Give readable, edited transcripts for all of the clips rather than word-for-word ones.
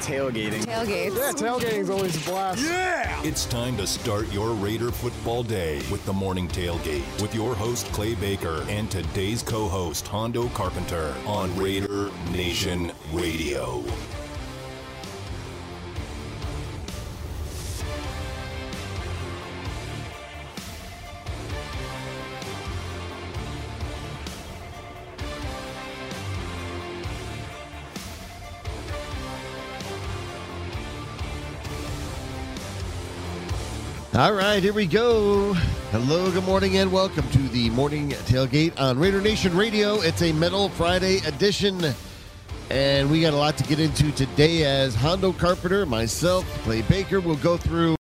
tailgating. Tailgates. Yeah, tailgating's always a blast. Yeah! It's time to start your Raider football day with the Morning Tailgate with your host, Clay Baker, and today's co-host, Hondo Carpenter, on Raider Nation Radio. All right, here we go. Hello, good morning, and welcome to the Morning Tailgate on Raider Nation Radio. It's a Metal Friday edition, and we got a lot to get into today as Hondo Carpenter, myself, Clay Baker, will go through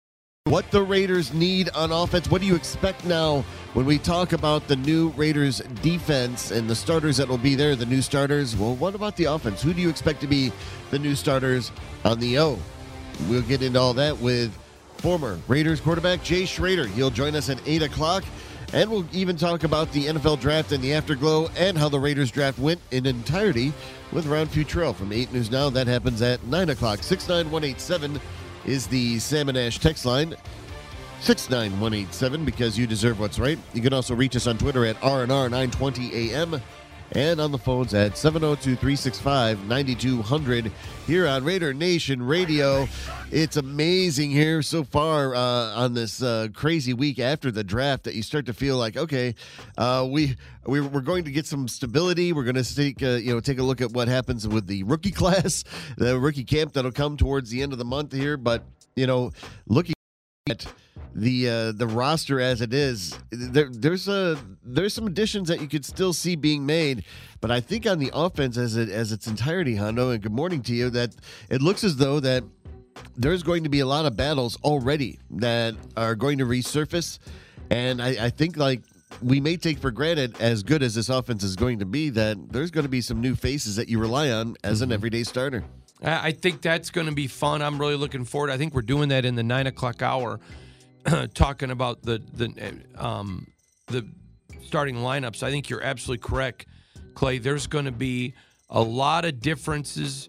what the Raiders need on offense. What do you expect now when we talk about the new Raiders defense and the starters that will be there, the new starters? Well, what about the offense? Who do you expect to be the new starters on the O? We'll get into all that with former Raiders quarterback Jay Schrader. He'll join us at 8 o'clock, and we'll even talk about the NFL draft and the afterglow and how the Raiders draft went in entirety with Ron Futrell from 8 News Now. That happens at 9 o'clock. 69187 is the Salmon Ash text line. 69187, because you deserve what's right. You can also reach us on Twitter at RNR920AM and on the phones at 702-365-9200 here on Raider Nation Radio. It's amazing here so far on this crazy week after the draft that you start to feel like, okay, we're going to get some stability. We're going to take a look at what happens with the rookie class, the rookie camp that'll come towards the end of the month here. But, you know, looking at the roster as it is, there's some additions that you could still see being made, but I think on the offense as its entirety, Hondo, and good morning to you, that it looks as though that there's going to be a lot of battles already that are going to resurface, and I think like we may take for granted, as good as this offense is going to be, that there's going to be some new faces that you rely on as an everyday starter. I think that's going to be fun. I'm really looking forward. I think we're doing that in the 9 o'clock hour. Talking about the starting lineups, I think you're absolutely correct, Clay. There's going to be a lot of differences,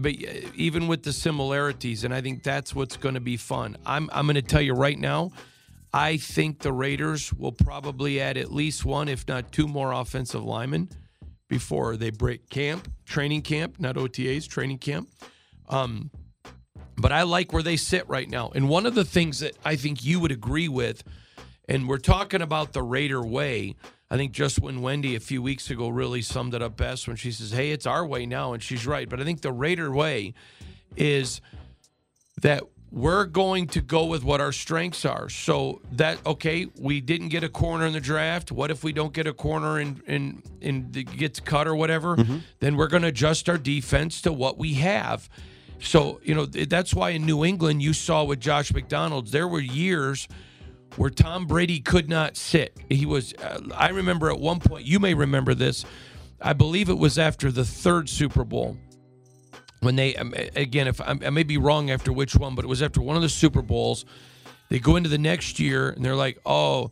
but even with the similarities, and I think that's what's going to be fun. I'm going to tell you right now, I think the Raiders will probably add at least one, if not two more offensive linemen before they break camp, training camp, not OTAs, training camp. But I like where they sit right now. And one of the things that I think you would agree with, and we're talking about the Raider way, I think just when Wendy a few weeks ago really summed it up best when she says, hey, it's our way now, and she's right. But I think the Raider way is that we're going to go with what our strengths are. So that, okay, we didn't get a corner in the draft. What if we don't get a corner and it gets cut or whatever? Mm-hmm. Then we're going to adjust our defense to what we have. So, you know, that's why in New England you saw with Josh McDaniels, there were years where Tom Brady could not sit. He was, I remember at one point, you may remember this, I believe it was after the third Super Bowl when they, again, if I may be wrong after which one, but it was after one of the Super Bowls. They go into the next year and they're like, oh,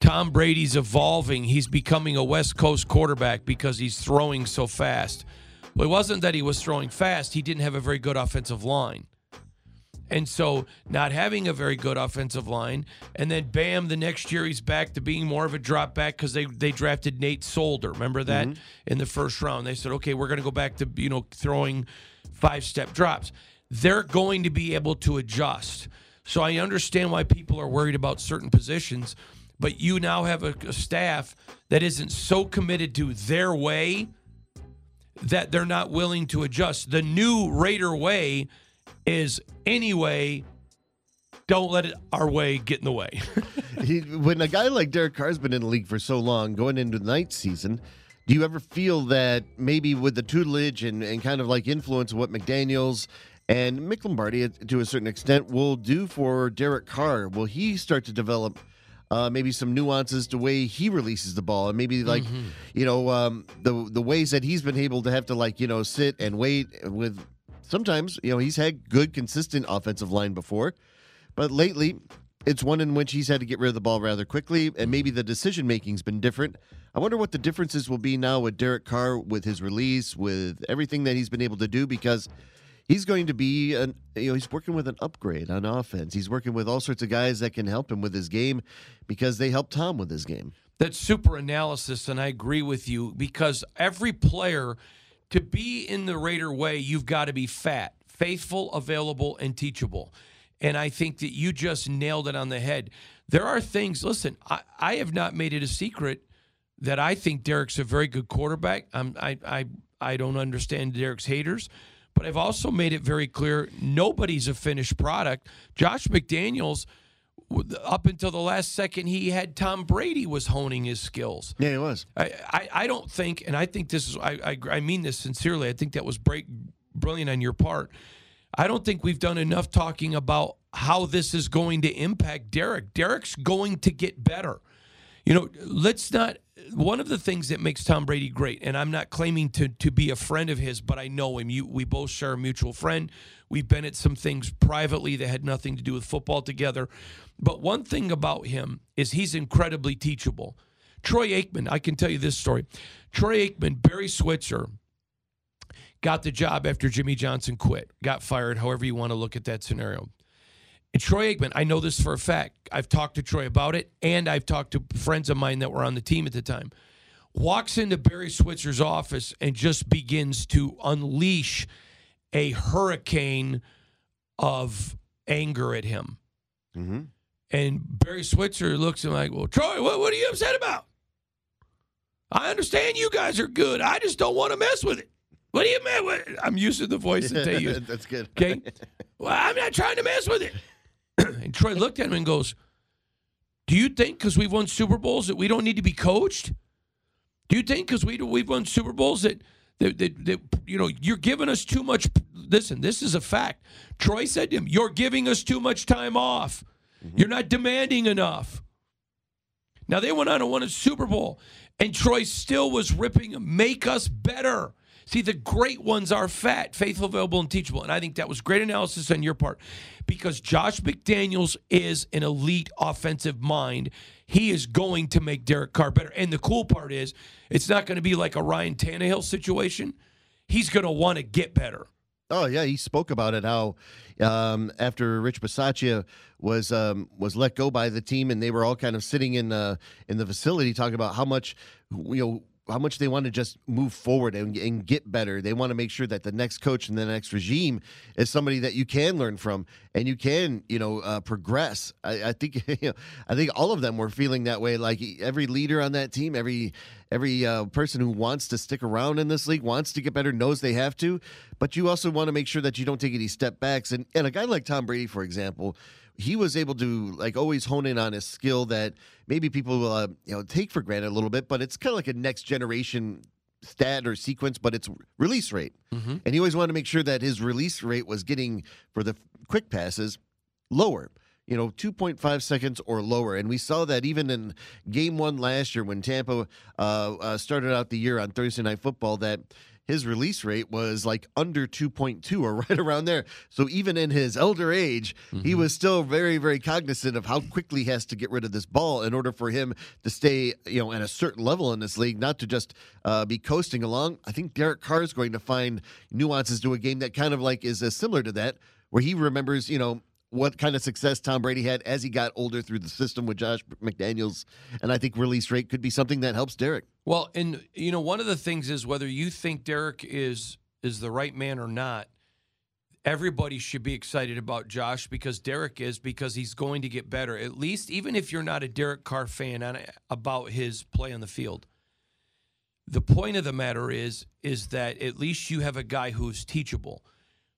Tom Brady's evolving. He's becoming a West Coast quarterback because he's throwing so fast. Well, it wasn't that he was throwing fast. He didn't have a very good offensive line. And so not having a very good offensive line, and then, bam, the next year he's back to being more of a drop back because they drafted Nate Solder. Remember that? Mm-hmm. In the first round? They said, okay, we're going to go back to, you know, throwing five-step drops. They're going to be able to adjust. So I understand why people are worried about certain positions, but you now have a staff that isn't so committed to their way that they're not willing to adjust. The new Raider way is, anyway, don't let our way get in the way. When a guy like Derek Carr's been in the league for so long, going into the ninth season, do you ever feel that maybe with the tutelage and kind of like influence of what McDaniels and Mick Lombardi, to a certain extent, will do for Derek Carr, will he start to develop maybe some nuances to the way he releases the ball, and maybe like, mm-hmm, you know, the ways that he's been able to have to, like, you know, sit and wait with sometimes, you know, he's had good, consistent offensive line before, but lately it's one in which he's had to get rid of the ball rather quickly, and maybe the decision-making's been different. I wonder what the differences will be now with Derek Carr, with his release, with everything that he's been able to do, because he's going to be, he's working with an upgrade on offense. He's working with all sorts of guys that can help him with his game because they helped Tom with his game. That's super analysis, and I agree with you because every player, to be in the Raider way, you've got to be fat, faithful, available, and teachable. And I think that you just nailed it on the head. There are things, listen, I have not made it a secret that I think Derek's a very good quarterback. I don't understand Derek's haters, but I've also made it very clear nobody's a finished product. Josh McDaniels, up until the last second he had Tom Brady, was honing his skills. Yeah, he was. I don't think, and I think this is, I mean this sincerely, I think that was brilliant on your part. I don't think we've done enough talking about how this is going to impact Derek. Derek's going to get better. You know, let's not, one of the things that makes Tom Brady great, and I'm not claiming to be a friend of his, but I know him. We both share a mutual friend. We've been at some things privately that had nothing to do with football together. But one thing about him is he's incredibly teachable. Troy Aikman, I can tell you this story. Troy Aikman, Barry Switzer, got the job after Jimmy Johnson quit, got fired, however you want to look at that scenario. And Troy Aikman, I know this for a fact. I've talked to Troy about it, and I've talked to friends of mine that were on the team at the time. Walks into Barry Switzer's office and just begins to unleash a hurricane of anger at him. Mm-hmm. And Barry Switzer looks at him like, well, Troy, what are you upset about? I understand you guys are good. I just don't want to mess with it. What do you mean? I'm using the voice that they use. That's good. Okay? Well, I'm not trying to mess with it. And Troy looked at him and goes, do you think because we've won Super Bowls that we don't need to be coached? Do you think because we've won Super Bowls that you know, you're giving us too much? Listen, this is a fact. Troy said to him, you're giving us too much time off. Mm-hmm. You're not demanding enough. Now, they went on and won a Super Bowl, and Troy still was ripping him, make us better. See, the great ones are fat, faithful, available, and teachable. And I think that was great analysis on your part because Josh McDaniels is an elite offensive mind. He is going to make Derek Carr better. And the cool part is it's not going to be like a Ryan Tannehill situation. He's going to want to get better. Oh, yeah, he spoke about it, how after Rich Bisaccia was let go by the team and they were all kind of sitting in the facility talking about how much, how much they want to just move forward and get better. They want to make sure that the next coach and the next regime is somebody that you can learn from and you can, progress. I think all of them were feeling that way. Like every leader on that team, every person who wants to stick around in this league wants to get better, knows they have to, but you also want to make sure that you don't take any step backs. And a guy like Tom Brady, for example, he was able to always hone in on a skill that maybe people will take for granted a little bit, but it's kind of like a next generation stat or sequence, but it's release rate. Mm-hmm. And he always wanted to make sure that his release rate was getting, for the quick passes, lower. 2.5 seconds or lower. And we saw that even in game one last year when Tampa started out the year on Thursday Night Football, that his release rate was like under 2.2 or right around there. So even in his elder age, mm-hmm. he was still very, very cognizant of how quickly he has to get rid of this ball in order for him to stay, at a certain level in this league, not to just be coasting along. I think Derek Carr is going to find nuances to a game that kind of is similar to that, where he remembers, what kind of success Tom Brady had as he got older through the system with Josh McDaniels. And I think release rate could be something that helps Derek. Well, and, one of the things is whether you think Derek is the right man or not, everybody should be excited about Josh because he's going to get better, at least even if you're not a Derek Carr fan, about his play on the field. The point of the matter is that at least you have a guy who's teachable.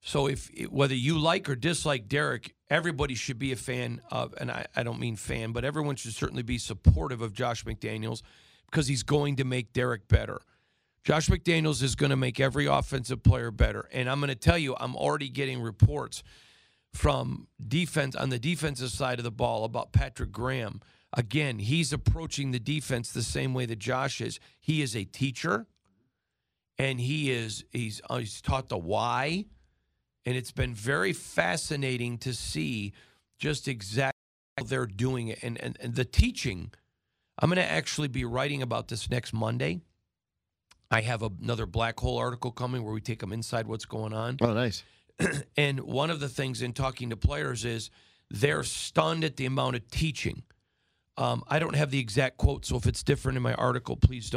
So whether you like or dislike Derek, everybody should be a fan of, and I don't mean fan, but everyone should certainly be supportive of Josh McDaniels because he's going to make Derek better. Josh McDaniels is going to make every offensive player better. And I'm going to tell you, I'm already getting reports from defense on the defensive side of the ball about Patrick Graham. Again, he's approaching the defense the same way that Josh is. He is a teacher, and he's taught the why. And it's been very fascinating to see just exactly how they're doing it. And the teaching, I'm going to actually be writing about this next Monday. I have another Black Hole article coming where we take them inside what's going on. Oh, nice. And one of the things in talking to players is they're stunned at the amount of teaching. I don't have the exact quote, so if it's different in my article, please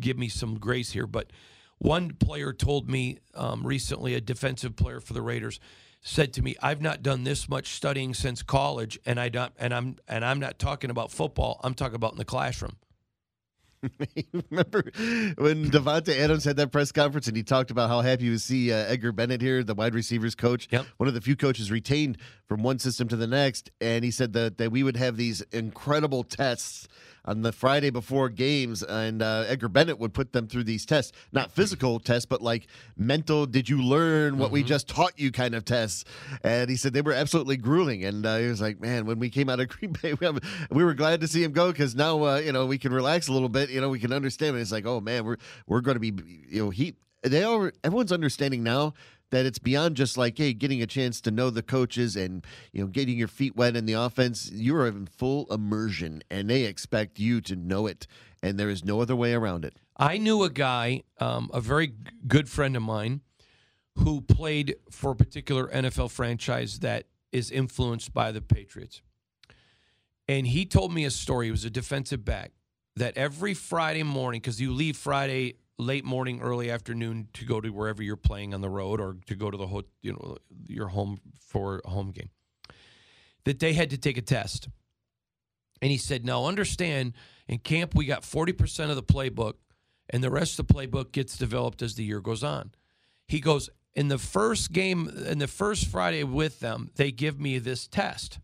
give me some grace here. But one player told me recently, a defensive player for the Raiders, said to me, "I've not done this much studying since college, and I'm not talking about football. I'm talking about in the classroom." Remember when Davante Adams had that press conference and he talked about how happy he was to see Edgar Bennett here, the wide receivers coach, yep. One of the few coaches retained from one system to the next, and he said that we would have these incredible tests on the Friday before games, and Edgar Bennett would put them through these tests, not physical tests, but like mental, did you learn what we just taught you kind of tests. And he said they were absolutely grueling. And he was like, man, when we came out of Green Bay, we were glad to see him go because now, we can relax a little bit. We can understand. And it's like, oh, man, we're going to be, everyone's understanding now that it's beyond just like, hey, getting a chance to know the coaches and, getting your feet wet in the offense. You are in full immersion, and they expect you to know it, and there is no other way around it. I knew a guy, a very good friend of mine, who played for a particular NFL franchise that is influenced by the Patriots. And he told me a story. He was a defensive back, that every Friday morning, because you leave Friday late morning, early afternoon to go to wherever you're playing on the road or to go to the your home for a home game, that they had to take a test. And he said, now understand, in camp we got 40% of the playbook, and the rest of the playbook gets developed as the year goes on. He goes, in the first game, in the first Friday with them, they give me this test.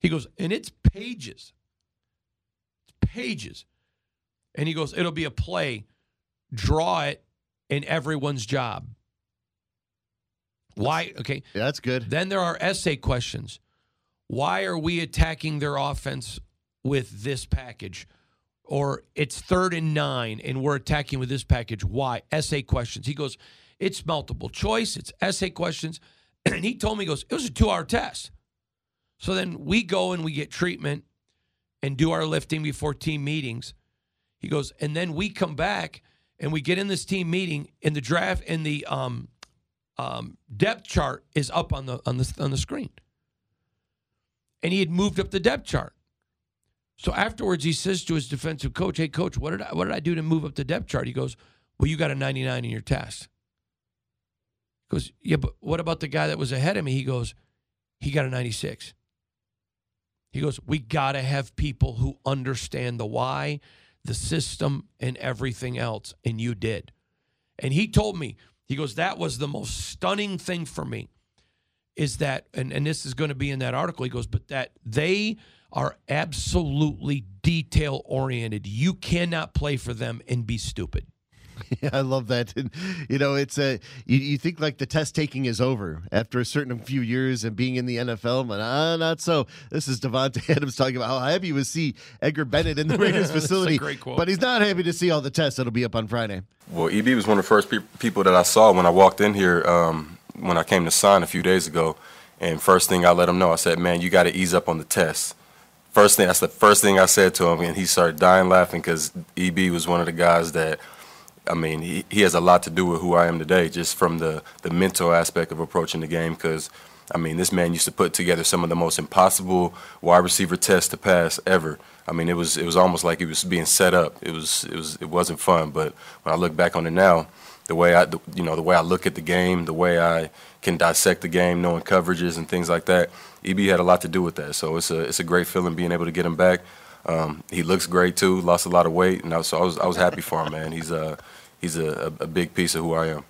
He goes, and it's pages. It's pages. And he goes, it'll be a play. Draw it in everyone's job. Why? Okay. Yeah, that's good. Then there are essay questions. Why are we attacking their offense with this package? Or it's 3rd and 9, and we're attacking with this package. Why? Essay questions. He goes, it's multiple choice. It's essay questions. And he told me, he goes, it was a 2-hour test. So then we go and we get treatment and do our lifting before team meetings. He goes, and then we come back, and we get in this team meeting, and the draft and the depth chart is up on the screen. And he had moved up the depth chart. So afterwards, he says to his defensive coach, "Hey, coach, what did I do to move up the depth chart?" He goes, "Well, you got a 99 in your test." He goes, "Yeah, but what about the guy that was ahead of me?" He goes, "He got a 96." He goes, "We got to have people who understand the why, the system, and everything else, and you did." And he told me, he goes, that was the most stunning thing for me, is that, and this is going to be in that article, he goes, but that they are absolutely detail-oriented. You cannot play for them and be stupid. Yeah, I love that. And, it's you think like the test taking is over after a certain few years and being in the NFL, but not so. This is Davante Adams talking about how happy he was to see Edgar Bennett in the Raiders facility. That's a great quote. But he's not happy to see all the tests that'll be up on Friday. Well, EB was one of the first people that I saw when I walked in here when I came to sign a few days ago. And first thing I let him know, I said, man, you got to ease up on the test. That's the first thing I said to him, and he started dying laughing because EB was one of the guys that, I mean, he has a lot to do with who I am today, just from the mental aspect of approaching the game, because, I mean, this man used to put together some of the most impossible wide receiver tests to pass ever. I mean, it was almost like he was being set up. It wasn't fun, but when I look back on it now, the way I look at the game, the way I can dissect the game, knowing coverages and things like that, EB had a lot to do with that. So it's a great feeling being able to get him back. He looks great too. Lost a lot of weight, and so I was happy for him, man. He's a big piece of who I am.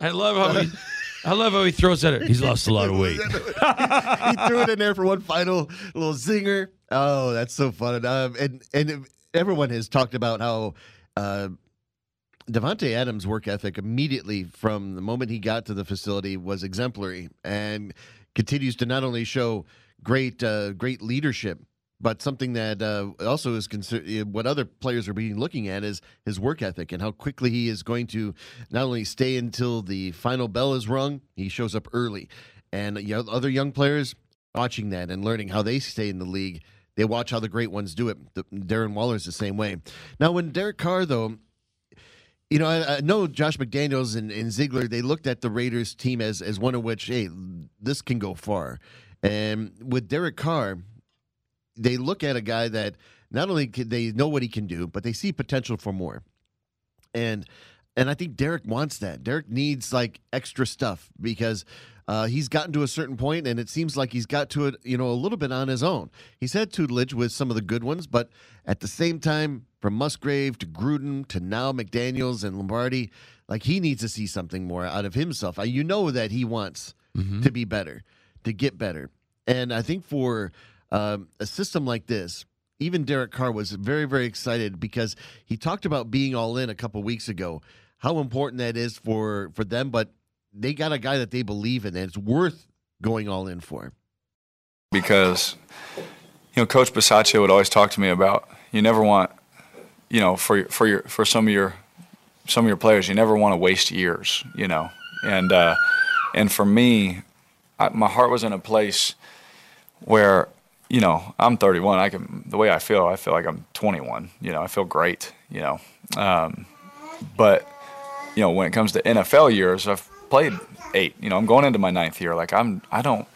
I love how he throws at it. He's lost a lot of weight. He threw it in there for one final little zinger. Oh, that's so fun. And everyone has talked about how Davante Adams' work ethic immediately from the moment he got to the facility was exemplary, and continues to not only show great leadership, but something that also is concerned, what other players are being looking at is his work ethic and how quickly he is going to not only stay until the final bell is rung, he shows up early. And other young players watching that and learning how they stay in the league, they watch how the great ones do it. Darren Waller is the same way. Now, when Derek Carr, though, You know, I know Josh McDaniels and Ziegler, they looked at the Raiders team as one in which, hey, this can go far. And with Derek Carr, they look at a guy that not only can they know what he can do, but they see potential for more. And I think Derek wants that. Derek needs, like, extra stuff because he's gotten to a certain point, and it seems like he's got to it, you know, a little bit on his own. He's had tutelage with some of the good ones, but at the same time, from Musgrave to Gruden to now McDaniels and Lombardi, like, he needs to see something more out of himself. You know that he wants to be better, to get better. And I think for a system like this, even Derek Carr was very, very excited because he talked about being all in a couple weeks ago, how important that is for them, but they got a guy that they believe in, and it's worth going all in for. Because, you know, Coach Bisaccia would always talk to me about, you never want, you know, for some of your players, you never want to waste years, you know. And for me, my heart was in a place where, you know, I'm 31. The way I feel like I'm 21. You know, I feel great. You know, but you know, when it comes to NFL years, I've played 8. You know, I'm going into my 9th year. Like I don't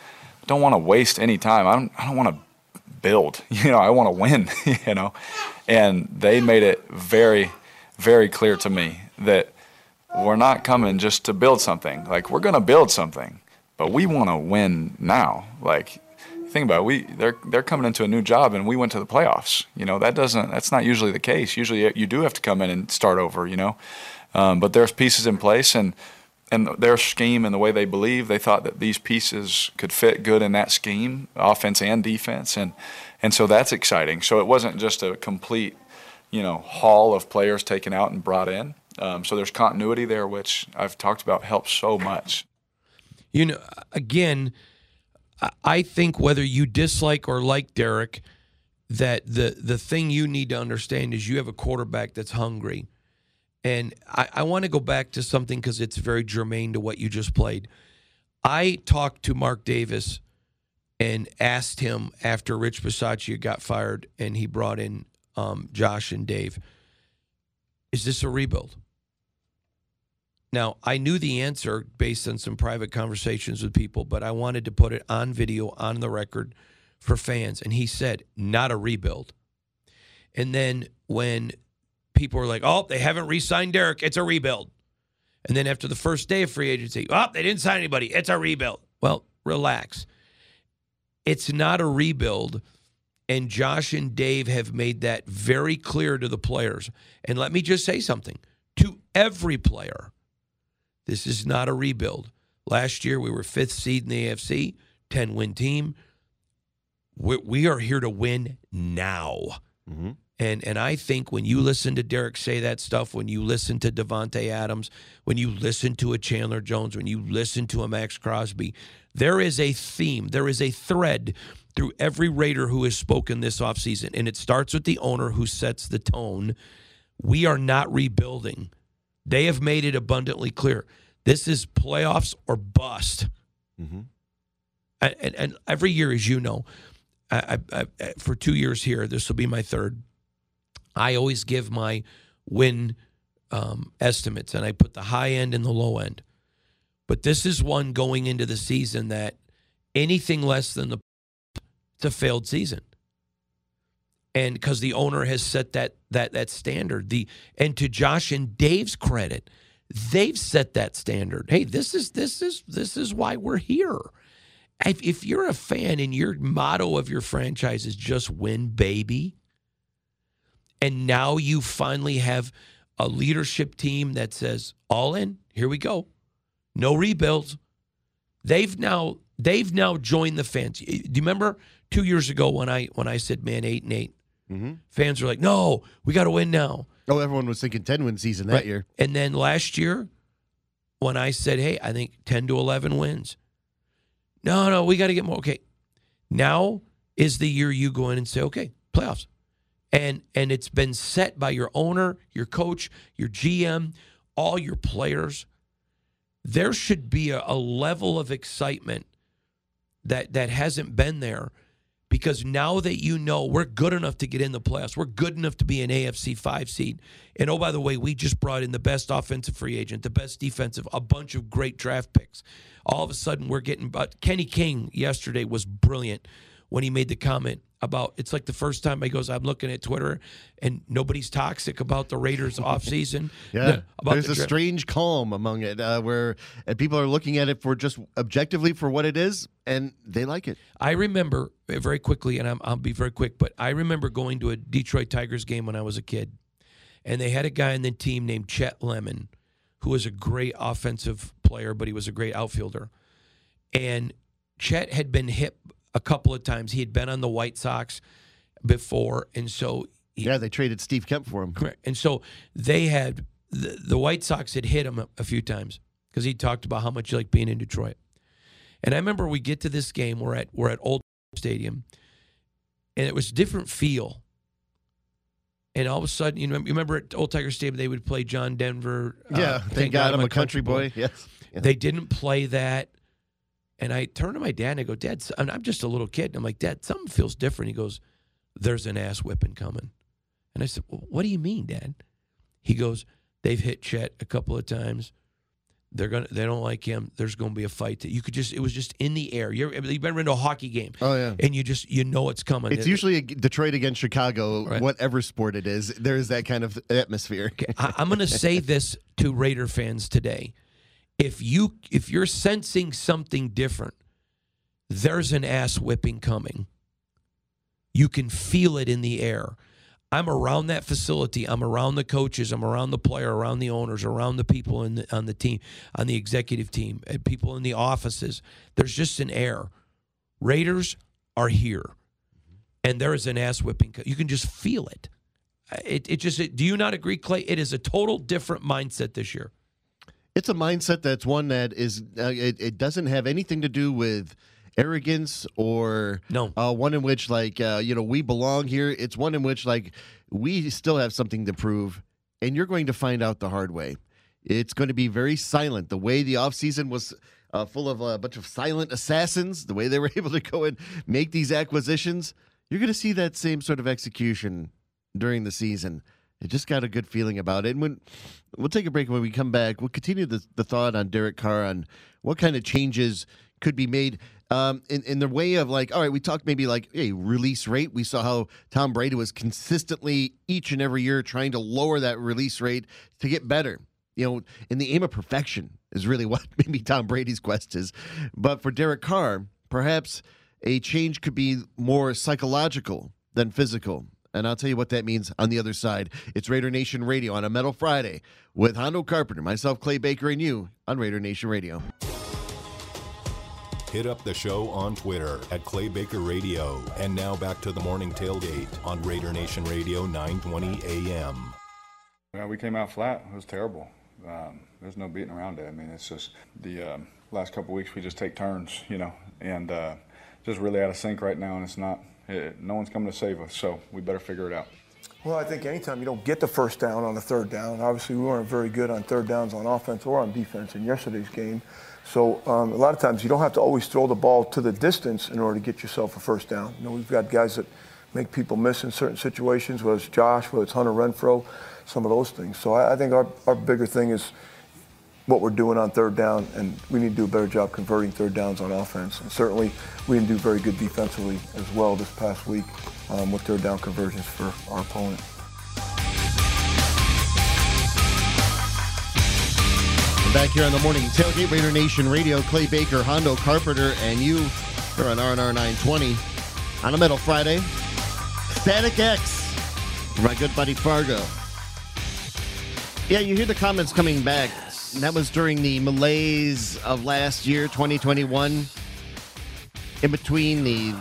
want to waste any time. I don't want to build. You know, I want to win. You know, and they made it very, very clear to me that we're not coming just to build something. Like we're gonna build something, but we want to win now. Like. Think about it, they're coming into a new job and we went to the playoffs. You know, that's not usually the case. Usually you do have to come in and start over, you know. But there's pieces in place and their scheme and the way they believe, they thought that these pieces could fit good in that scheme, offense and defense, and so that's exciting. So it wasn't just a complete, you know, haul of players taken out and brought in. So there's continuity there, which I've talked about helps so much. You know, again, I think whether you dislike or like Derek, that the thing you need to understand is you have a quarterback that's hungry. And I want to go back to something because it's very germane to what you just played. I talked to Mark Davis and asked him after Rich Bisaccia got fired and he brought in Josh and Dave, is this a rebuild? Now, I knew the answer based on some private conversations with people, but I wanted to put it on video, on the record for fans. And he said, not a rebuild. And then when people were like, oh, they haven't re-signed Derek, it's a rebuild. And then after the first day of free agency, oh, they didn't sign anybody, it's a rebuild. Well, relax. It's not a rebuild. And Josh and Dave have made that very clear to the players. And let me just say something to every player. This is not a rebuild. Last year, we were 5th seed in the AFC, 10-win team. We are here to win now. Mm-hmm. And I think when you listen to Derek say that stuff, when you listen to Davante Adams, when you listen to a Chandler Jones, when you listen to a Max Crosby, there is a theme, there is a thread through every Raider who has spoken this offseason. And it starts with the owner who sets the tone. We are not rebuilding. They have made it abundantly clear. This is playoffs or bust. Mm-hmm. And every year, as you know, I for 2 years here, this will be my 3rd, I always give my win estimates, and I put the high end and the low end. But this is one going into the season that anything less than it's a failed season. And because the owner has set that standard, and to Josh and Dave's credit, they've set that standard. Hey, this is why we're here. If you're a fan and your motto of your franchise is just win, baby, and now you finally have a leadership team that says all in, here we go, no rebuilds. They've now joined the fans. Do you remember 2 years ago when I said, man, 8-8? Mm-hmm. Fans were like, no, we got to win now. Oh, everyone was thinking 10-win season that year. And then last year, when I said, hey, I think 10 to 11 wins. No, we got to get more. Okay, now is the year you go in and say, okay, playoffs. And it's been set by your owner, your coach, your GM, all your players. There should be a level of excitement that hasn't been there. Because now that you know we're good enough to get in the playoffs, we're good enough to be an AFC 5 seed. And, oh, by the way, we just brought in the best offensive free agent, the best defensive, a bunch of great draft picks. All of a sudden we're getting – Kenny King yesterday was brilliant when he made the comment about – it's like the first time he goes, I'm looking at Twitter, and nobody's toxic about the Raiders offseason. Yeah, about there's a strange calm among it where people are looking at it for just objectively for what it is. And they like it. I remember very quickly, and I'll be very quick, but I remember going to a Detroit Tigers game when I was a kid, and they had a guy on the team named Chet Lemon, who was a great offensive player, but he was a great outfielder. And Chet had been hit a couple of times. He had been on the White Sox before, and so... they traded Steve Kemp for him. Correct. And so they had... The White Sox had hit him a few times because he talked about how much he liked being in Detroit. And I remember we get to this game, we're at Old Stadium, and it was a different feel. And all of a sudden, you remember at Old Tiger Stadium, they would play John Denver. Yeah, thank God I'm a country boy. Yes, yeah. They didn't play that. And I turned to my dad, and I go, Dad, I'm just a little kid. And I'm like, Dad, something feels different. He goes, there's an ass whipping coming. And I said, well, what do you mean, Dad? He goes, they've hit Chet a couple of times. They don't like him. There's going to be a fight that you could just. It was just in the air. You've been into a hockey game. Oh yeah. And you know it's coming. It's usually Detroit against Chicago, right? Whatever sport it is. There is that kind of atmosphere. Okay. I'm going to say this to Raider fans today: if you're sensing something different, there's an ass whipping coming. You can feel it in the air. I'm around that facility. I'm around the coaches. I'm around the player, around the owners, around the people on the team, on the executive team, and people in the offices. There's just an air. Raiders are here, and there is an ass whipping. You can just feel it. Do you not agree, Clay? It is a total different mindset this year. It's a mindset that's one that is. It doesn't have anything to do with arrogance or no. One in which, we belong here. It's one in which, we still have something to prove, and you're going to find out the hard way. It's going to be very silent. The way the offseason was full of a bunch of silent assassins, the way they were able to go and make these acquisitions, you're going to see that same sort of execution during the season. It just got a good feeling about it. And we'll take a break. When we come back, we'll continue the thought on Derek Carr on what kind of changes could be made in the way of all right, we talked maybe release rate. We saw how Tom Brady was consistently each and every year trying to lower that release rate to get better. In the aim of perfection is really what maybe Tom Brady's quest is. But for Derek Carr, perhaps a change could be more psychological than physical. And I'll tell you what that means on the other side. It's Raider Nation Radio on a Metal Friday with Hondo Carpenter, myself, Clay Baker, and you on Raider Nation Radio. Hit up the show on Twitter at Clay Baker Radio. And now back to the morning tailgate on Raider Nation Radio, 920 a.m. Yeah, we came out flat. It was terrible. There's no beating around it. I mean, it's just the last couple of weeks we just take turns, and just really out of sync right now. And it's not, no one's coming to save us, so we better figure it out. Well, I think anytime you don't get the first down on the third down, obviously we weren't very good on third downs on offense or on defense in yesterday's game. So a lot of times you don't have to always throw the ball to the distance in order to get yourself a first down. We've got guys that make people miss in certain situations, whether it's Josh, whether it's Hunter Renfro, some of those things. So I think our bigger thing is what we're doing on third down, and we need to do a better job converting third downs on offense. And certainly we didn't do very good defensively as well this past week with third down conversions for our opponent. Back here on the morning tailgate, Raider Nation Radio, Clay Baker, Hondo Carpenter, and you here on R&R 920 on a Metal Friday. Static X for my good buddy Fargo. Yeah, you hear the comments coming back. And that was during the malaise of last year, 2021. In between the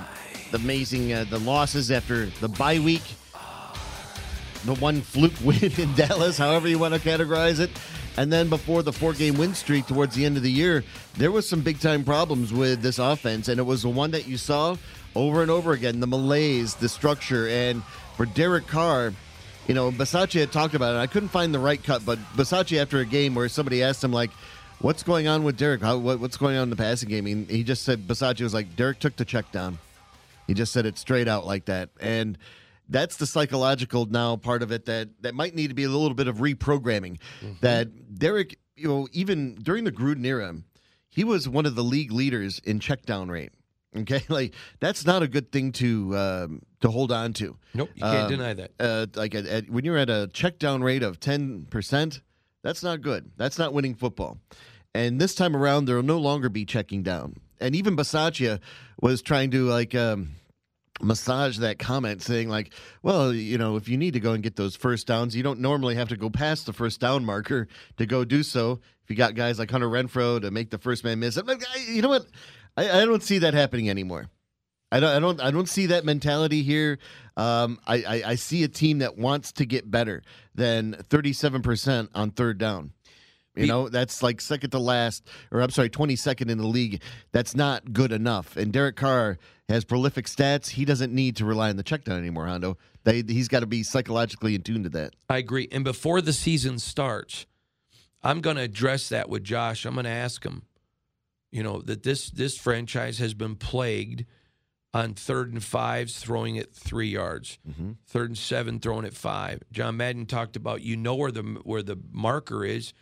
amazing the losses after the bye week, the one fluke win in Dallas, however you want to categorize it. And then before the 4-game win streak towards the end of the year, there was some big-time problems with this offense, and it was the one that you saw over and over again, the malaise, the structure. And for Derek Carr, Bisaccia had talked about it. I couldn't find the right cut, but Bisaccia, after a game where somebody asked him, what's going on with Derek? What's going on in the passing game? And he just said, Bisaccia was like, Derek took the check down. He just said it straight out like that. And that's the psychological now part of it that might need to be a little bit of reprogramming. Mm-hmm. That Derek, even during the Gruden era, he was one of the league leaders in check down rate. Okay, like that's not a good thing to hold on to. Nope, you can't deny that. When you're at a check down rate of 10%, that's not good. That's not winning football. And this time around, there will no longer be checking down. And even Bisaccia was trying to massage that comment, saying like, well, if you need to go and get those first downs, you don't normally have to go past the first down marker to go do so. If you got guys like Hunter Renfro to make the first man miss, you know what? I don't see that happening anymore. I don't see that mentality here. I see a team that wants to get better than 37% on third down. That's like 22nd in the league. That's not good enough. And Derek Carr has prolific stats. He doesn't need to rely on the check down anymore, Hondo. He's got to be psychologically in tune to that. I agree. And before the season starts, I'm going to address that with Josh. I'm going to ask him, that this franchise has been plagued on 3rd and 5s, throwing it 3 yards. Mm-hmm. 3rd and 7, throwing it 5. John Madden talked about where the marker is.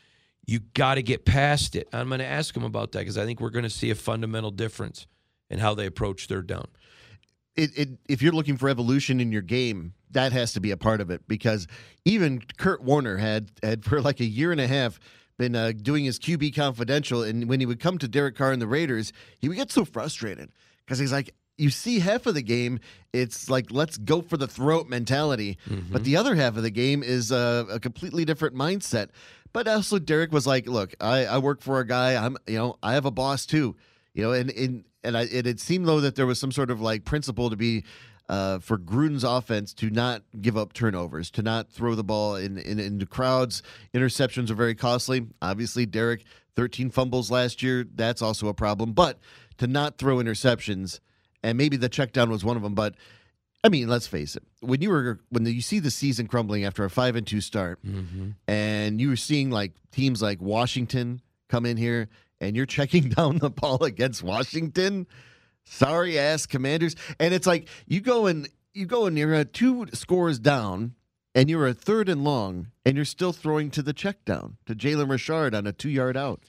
You got to get past it. I'm going to ask him about that because I think we're going to see a fundamental difference in how they approach third down. If you're looking for evolution in your game, that has to be a part of it, because even Kurt Warner had for like a year and a half been doing his QB Confidential, and when he would come to Derek Carr and the Raiders, he would get so frustrated because he's like, you see half of the game, it's like, let's go for the throat mentality. Mm-hmm. But the other half of the game is a completely different mindset. But also Derek was like, look, I work for a guy. I have a boss too, and it seemed though that there was some sort of like principle to be for Gruden's offense to not give up turnovers, to not throw the ball in the crowds. Interceptions are very costly. Obviously, Derek, 13 fumbles last year. That's also a problem. But to not throw interceptions, and maybe the check down was one of them. But I mean, let's face it. When you see the season crumbling after a 5-2 start, mm-hmm. and you were seeing like teams like Washington come in here, and you're checking down the ball against Washington. Sorry ass Commanders. And it's like you go and you're 2 scores down, and you're 3rd and long, and you're still throwing to the check down to Jalen Richard on a 2-yard out.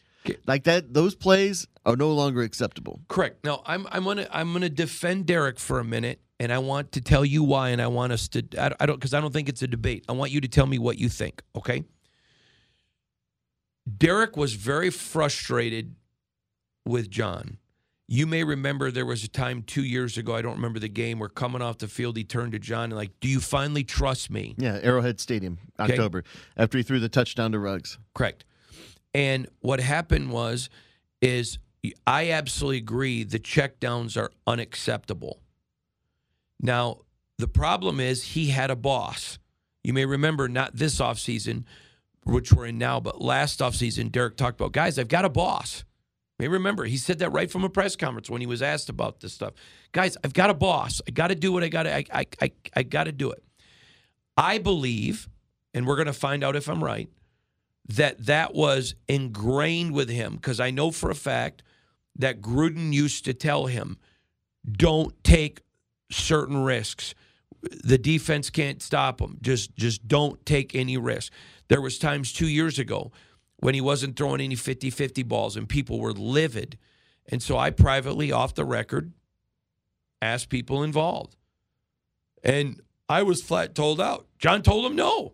Like that, those plays are no longer acceptable. Correct. Now I'm gonna defend Derek for a minute, and I want to tell you why, and I want us to because I don't think it's a debate. I want you to tell me what you think. Okay. Derek was very frustrated with John. You may remember there was a time 2 years ago, I don't remember the game, we're coming off the field, he turned to John and like, do you finally trust me? Yeah, Arrowhead Stadium, October, okay. After he threw the touchdown to Ruggs. Correct. And what happened is I absolutely agree the checkdowns are unacceptable. Now, the problem is he had a boss. You may remember, not this offseason, which we're in now, but last offseason, Derek talked about, guys, I've got a boss. You may remember, he said that right from a press conference when he was asked about this stuff. Guys, I've got a boss. I got to do what I got to. I got to do it. I believe, and we're going to find out if I'm right, that was ingrained with him, because I know for a fact that Gruden used to tell him, don't take certain risks. The defense can't stop him. Just don't take any risk. There was times 2 years ago when he wasn't throwing any 50-50 balls and people were livid. And so I privately, off the record, asked people involved. And I was flat told out. John told him no.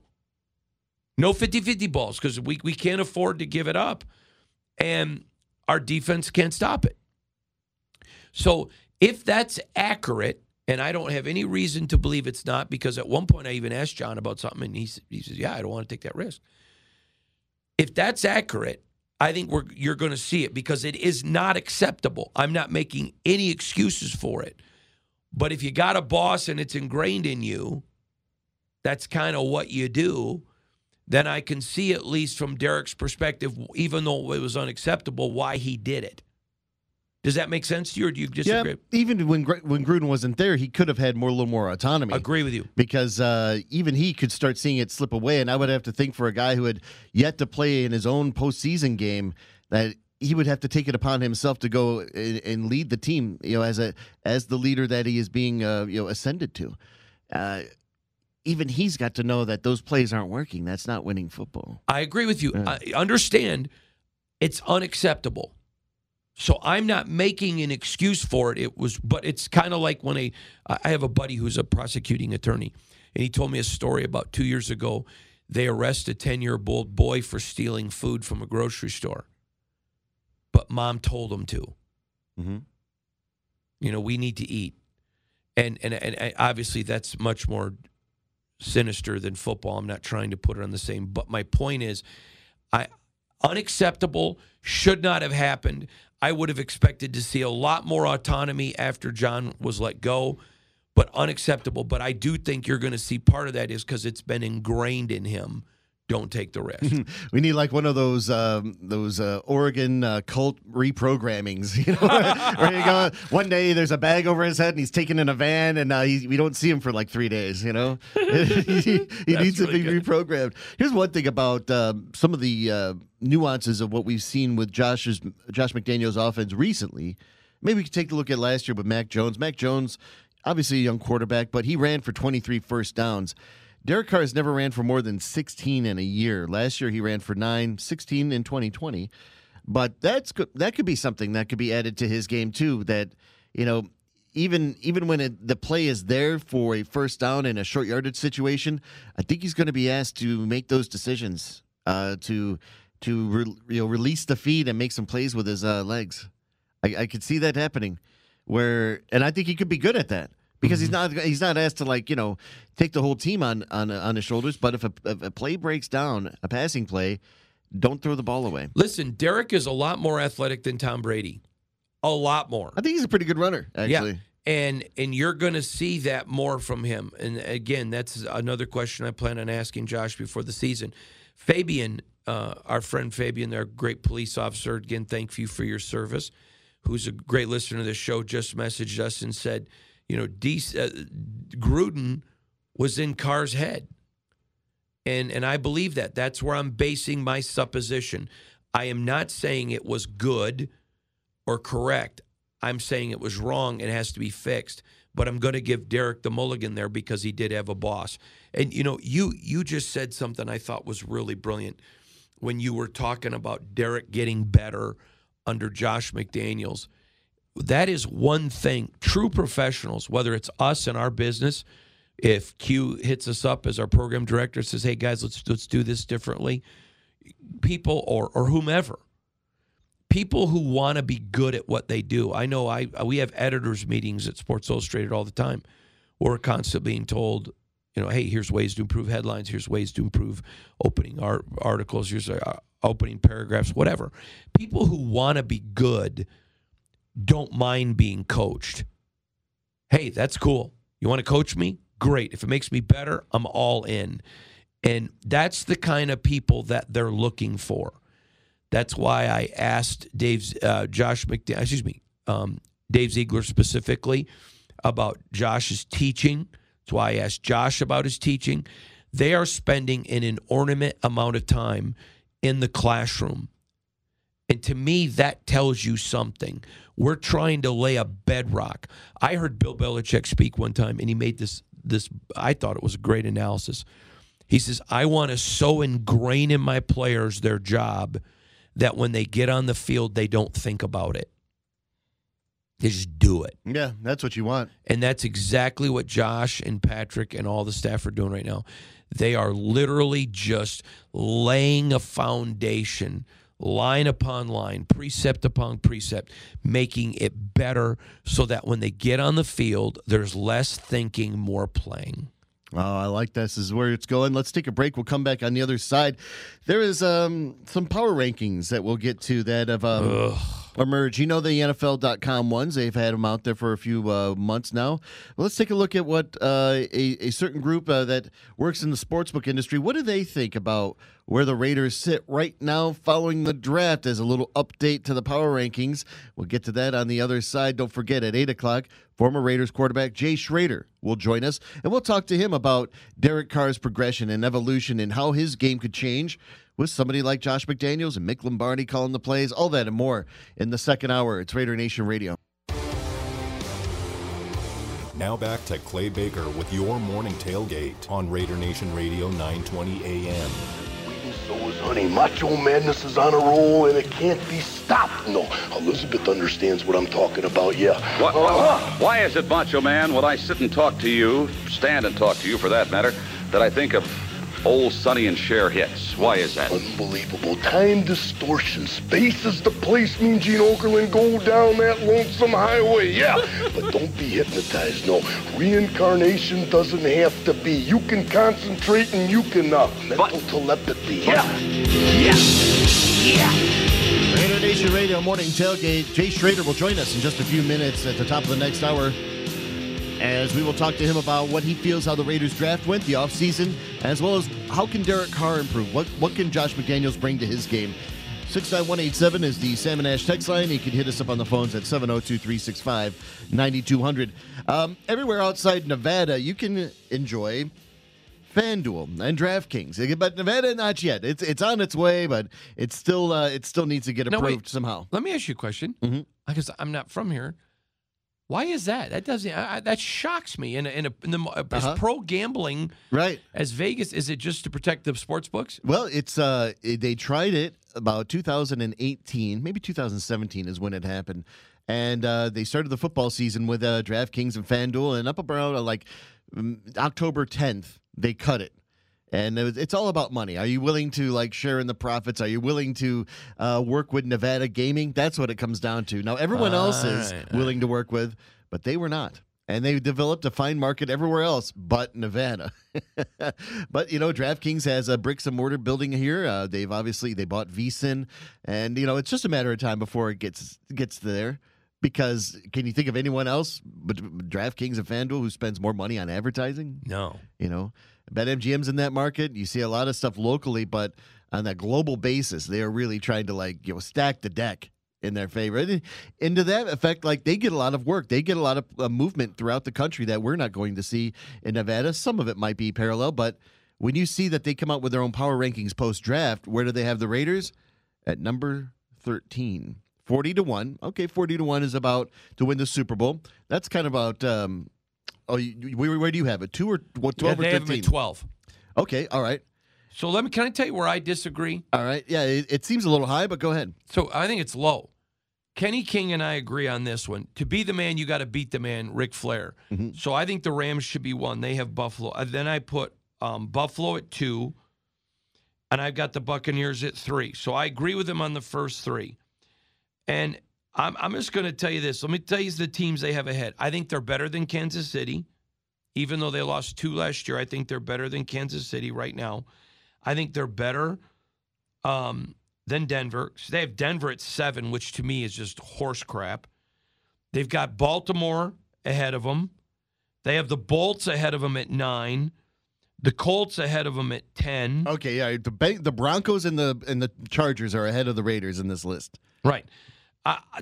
No 50-50 balls, because we can't afford to give it up. And our defense can't stop it. So if that's accurate, and I don't have any reason to believe it's not, because at one point I even asked John about something, and he says, yeah, I don't want to take that risk. If that's accurate, I think you're going to see it, because it is not acceptable. I'm not making any excuses for it. But if you got a boss and it's ingrained in you, that's kind of what you do, then I can see, at least from Derek's perspective, even though it was unacceptable, why he did it. Does that make sense to you, or do you disagree? Yeah, even when Gruden wasn't there, he could have had a little more autonomy. I agree with you. Because even he could start seeing it slip away, and I would have to think, for a guy who had yet to play in his own postseason game, that he would have to take it upon himself to go and lead the team, you know, as the leader that he is being, ascended to. Even he's got to know that those plays aren't working. That's not winning football. I agree with you. Yeah. I understand it's unacceptable. So I'm not making an excuse for it. But it's kind of like when I have a buddy who's a prosecuting attorney, and he told me a story about 2 years ago. They arrest a 10-year-old boy for stealing food from a grocery store, but mom told him to. Mm-hmm. You know, we need to eat, and obviously that's much more sinister than football. I'm not trying to put it on the same, but my point is, unacceptable, should not have happened. I would have expected to see a lot more autonomy after John was let go, but unacceptable. But I do think you're going to see part of that is because it's been ingrained in him. Don't take the risk. We need like one of those Oregon cult reprogrammings. You know, where you go, one day there's a bag over his head and he's taken in a van, and we don't see him for like 3 days. You know, he needs really to be reprogrammed. Here's one thing about some of the nuances of what we've seen with Josh McDaniels' offense recently. Maybe we could take a look at last year with Mac Jones. Mac Jones, obviously a young quarterback, but he ran for 23 first downs. Derek Carr has never ran for more than 16 in a year. Last year he ran for 9, 16 in 2020. But that could be something that could be added to his game too, that, you know, even when the play is there for a first down in a short yardage situation, I think he's going to be asked to make those decisions to release the feed and make some plays with his legs. I could see that happening, and I think he could be good at that. Because he's not asked to, like, you know, take the whole team on his shoulders. But if a play breaks down, a passing play, don't throw the ball away. Listen, Derek is a lot more athletic than Tom Brady. A lot more. I think he's a pretty good runner, actually. Yeah. And you're going to see that more from him. And, again, that's another question I plan on asking Josh before the season. Fabian, our friend Fabian, our great police officer, again, thank you for your service, who's a great listener to the show, just messaged us and said, you know, Gruden was in Carr's head, and I believe that. That's where I'm basing my supposition. I am not saying it was good or correct. I'm saying it was wrong and has to be fixed. But I'm going to give Derek the mulligan there because he did have a boss. And, you know, you just said something I thought was really brilliant when you were talking about Derek getting better under Josh McDaniels. That is one thing. True professionals, whether it's us in our business, if Q hits us up as our program director, says, hey, guys, let's do this differently, people or whomever, people who want to be good at what they do. I know we have editors' meetings at Sports Illustrated all the time. We're constantly being told, you know, hey, here's ways to improve headlines, here's ways to improve opening articles, here's opening paragraphs, whatever. People who want to be good don't mind being coached. Hey, that's cool. You want to coach me? Great. If it makes me better, I'm all in. And that's the kind of people that they're looking for. That's why I asked Dave Ziegler specifically about Josh's teaching. That's why I asked Josh about his teaching. They are spending an inordinate amount of time in the classroom. And to me, that tells you something. We're trying to lay a bedrock. I heard Bill Belichick speak one time, and he made this I thought it was a great analysis. He says, I want to so ingrain in my players their job that when they get on the field, they don't think about it. They just do it. Yeah, that's what you want. And that's exactly what Josh and Patrick and all the staff are doing right now. They are literally just laying a foundation, line upon line, precept upon precept, making it better so that when they get on the field, there's less thinking, more playing. Oh, I like this. This is where it's going. Let's take a break. We'll come back on the other side. There is some power rankings that we'll get to that have emerged. You know, the NFL.com ones, they've had them out there for a few months now. Well, let's take a look at what a certain group that works in the sportsbook industry, what do they think about where the Raiders sit right now following the draft as a little update to the power rankings. We'll get to that on the other side. Don't forget, at 8 o'clock, former Raiders quarterback Jay Schrader will join us, and we'll talk to him about Derek Carr's progression and evolution and how his game could change with somebody like Josh McDaniels and Mick Lombardi calling the plays, all that and more in the second hour. It's Raider Nation Radio. Now back to Clay Baker with your morning tailgate on Raider Nation Radio 920 AM. So is honey. Macho Madness is on a roll and it can't be stopped. No, Elizabeth understands what I'm talking about, yeah. Why is it, Macho Man, when I sit and talk to you, stand and talk to you for that matter, that I think of old Sonny and Cher hits? Why is that? Unbelievable. Time distortion. Space is the place me and Gene Okerlund go down that lonesome highway. Yeah, but don't be hypnotized. No, reincarnation doesn't have to be. You can concentrate and you can mental telepathy. Yeah, yeah, yeah. Raider Nation Radio Morning Tailgate. Jay Schrader will join us in just a few minutes at the top of the next hour, as we will talk to him about what he feels, how the Raiders draft went, the offseason, as well as how can Derek Carr improve? What can Josh McDaniels bring to his game? 65187 is the Salmon Ash text line. You can hit us up on the phones at 702-365-9200. Everywhere outside Nevada, you can enjoy FanDuel and DraftKings, but Nevada not yet. It's on its way, but it still needs to get approved somehow. Let me ask you a question, because I'm not from here. Why is that? That doesn't. That shocks me. Is pro gambling right as Vegas? Is it just to protect the sports books? Well, it's they tried it about 2018, maybe 2017 is when it happened, and they started the football season with DraftKings and FanDuel, and up around like October 10th they cut it. And it's all about money. Are you willing to share in the profits? Are you willing to work with Nevada gaming? That's what it comes down to. Now, everyone else is willing to work with, but they were not. And they developed a fine market everywhere else but Nevada. But, DraftKings has a bricks and mortar building here. They bought VSiN. And, it's just a matter of time before it gets there. Because can you think of anyone else but DraftKings and FanDuel who spends more money on advertising? No. BetMGM's in that market. You see a lot of stuff locally, but on that global basis, they are really trying to stack the deck in their favor. And to that effect, they get a lot of work. They get a lot of movement throughout the country that we're not going to see in Nevada. Some of it might be parallel, but when you see that they come out with their own power rankings post-draft, where do they have the Raiders? At number 13. 40-1. Okay, 40-1 is about to win the Super Bowl. That's kind of about... where do you have it? 2 or 12 or 13? They have them at 12. Okay, all right. So can I tell you where I disagree? All right, yeah, it seems a little high, but go ahead. So I think it's low. Kenny King and I agree on this one. To be the man, you got to beat the man, Ric Flair. Mm-hmm. So I think the Rams should be one. They have Buffalo. Then I put Buffalo at 2, and I've got the Buccaneers at 3. So I agree with him on the first 3. And I'm just going to tell you this. Let me tell you the teams they have ahead. I think they're better than Kansas City. Even though they lost 2 last year, I think they're better than Kansas City right now. I think they're better than Denver. So they have Denver at 7, which to me is just horse crap. They've got Baltimore ahead of them. They have the Bolts ahead of them at 9. The Colts ahead of them at 10. Okay, yeah. The Broncos and the Chargers are ahead of the Raiders in this list. Right.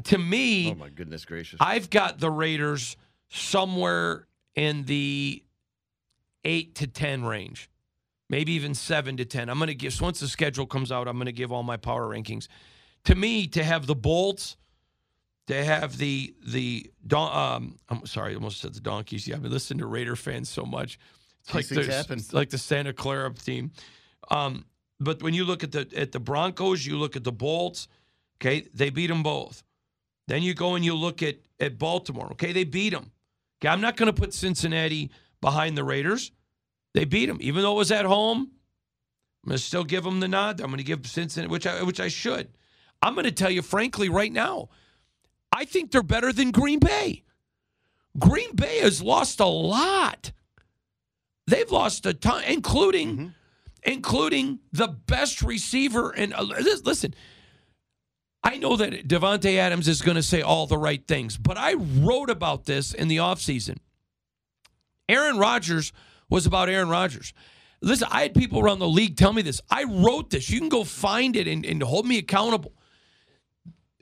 To me, oh my goodness gracious, I've got the Raiders somewhere in the 8 to 10 range, maybe even 7 to 10. I'm going to give once the schedule comes out. I'm going to give all my power rankings. To me, to have the Bolts, to have I'm sorry, I almost said the Donkeys. Yeah, I've been listening to Raider fans so much. It's like the Santa Clara team. But when you look at the Broncos, you look at the Bolts. Okay, they beat them both. Then you go and you look at Baltimore. Okay, they beat them. Okay, I'm not going to put Cincinnati behind the Raiders. They beat them. Even though it was at home, I'm going to still give them the nod. I'm going to give Cincinnati, which I should. I'm going to tell you, frankly, right now, I think they're better than Green Bay. Green Bay has lost a lot. They've lost a ton, including the best receiver. And listen, I know that Davante Adams is going to say all the right things, but I wrote about this in the offseason. Aaron Rodgers was about Aaron Rodgers. Listen, I had people around the league tell me this. I wrote this. You can go find it and hold me accountable.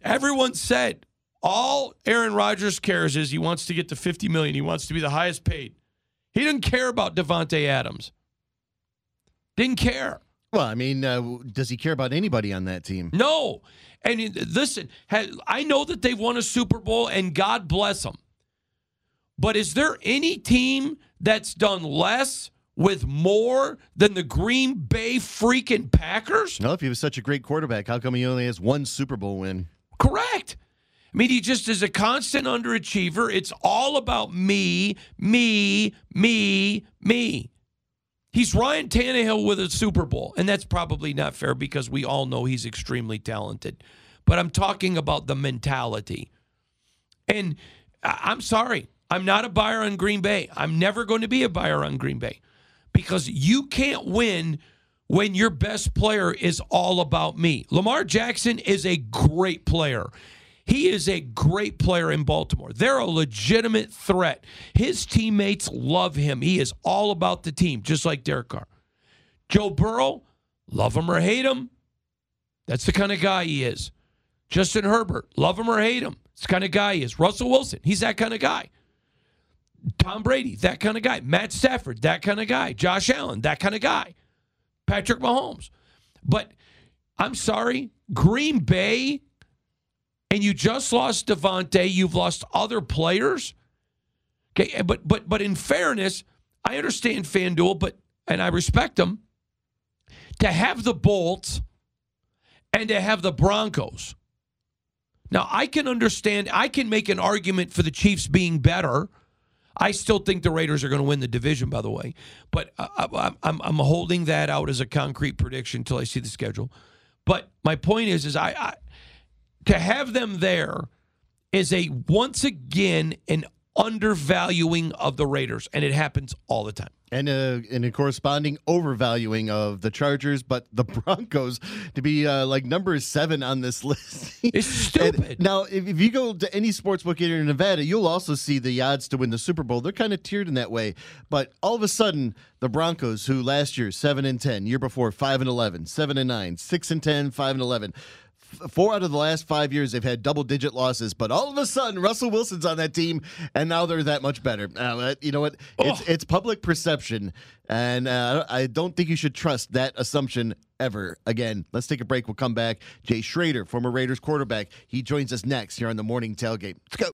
Everyone said all Aaron Rodgers cares is he wants to get to $50 million. He wants to be the highest paid. He didn't care about Davante Adams. Didn't care. Well, I mean, does he care about anybody on that team? No. And listen, I know that they've won a Super Bowl, and God bless them. But is there any team that's done less with more than the Green Bay freaking Packers? No, if he was such a great quarterback, how come he only has one Super Bowl win? Correct. I mean, he just is a constant underachiever. It's all about me, me, me, me. He's Ryan Tannehill with a Super Bowl, and that's probably not fair because we all know he's extremely talented. But I'm talking about the mentality. And I'm sorry, I'm not a buyer on Green Bay. I'm never going to be a buyer on Green Bay because you can't win when your best player is all about me. Lamar Jackson is a great player. He is a great player in Baltimore. They're a legitimate threat. His teammates love him. He is all about the team, just like Derek Carr. Joe Burrow, love him or hate him. That's the kind of guy he is. Justin Herbert, love him or hate him. That's the kind of guy he is. Russell Wilson, he's that kind of guy. Tom Brady, that kind of guy. Matt Stafford, that kind of guy. Josh Allen, that kind of guy. Patrick Mahomes. But I'm sorry, Green Bay... And you just lost Devontae. You've lost other players. Okay, but in fairness, I understand FanDuel, and I respect them. To have the Bolts and to have the Broncos. Now, I can understand. I can make an argument for the Chiefs being better. I still think the Raiders are going to win the division, by the way. But I'm holding that out as a concrete prediction until I see the schedule. But my point is I to have them there is once again an undervaluing of the Raiders, and it happens all the time. And a corresponding overvaluing of the Chargers, but the Broncos to be like number 7 on this list. It's stupid. And now, if you go to any sports book here in Nevada, you'll also see the odds to win the Super Bowl. They're kind of tiered in that way. But all of a sudden, the Broncos, who last year 7-10, year before 5-11, 7-9, 6-10, 5-11. 4 out of the last 5 years, they've had double-digit losses. But all of a sudden, Russell Wilson's on that team, and now they're that much better. You know what? It's public perception, and I don't think you should trust that assumption ever again. Let's take a break. We'll come back. Jay Schrader, former Raiders quarterback, he joins us next here on the Morning Tailgate. Let's go.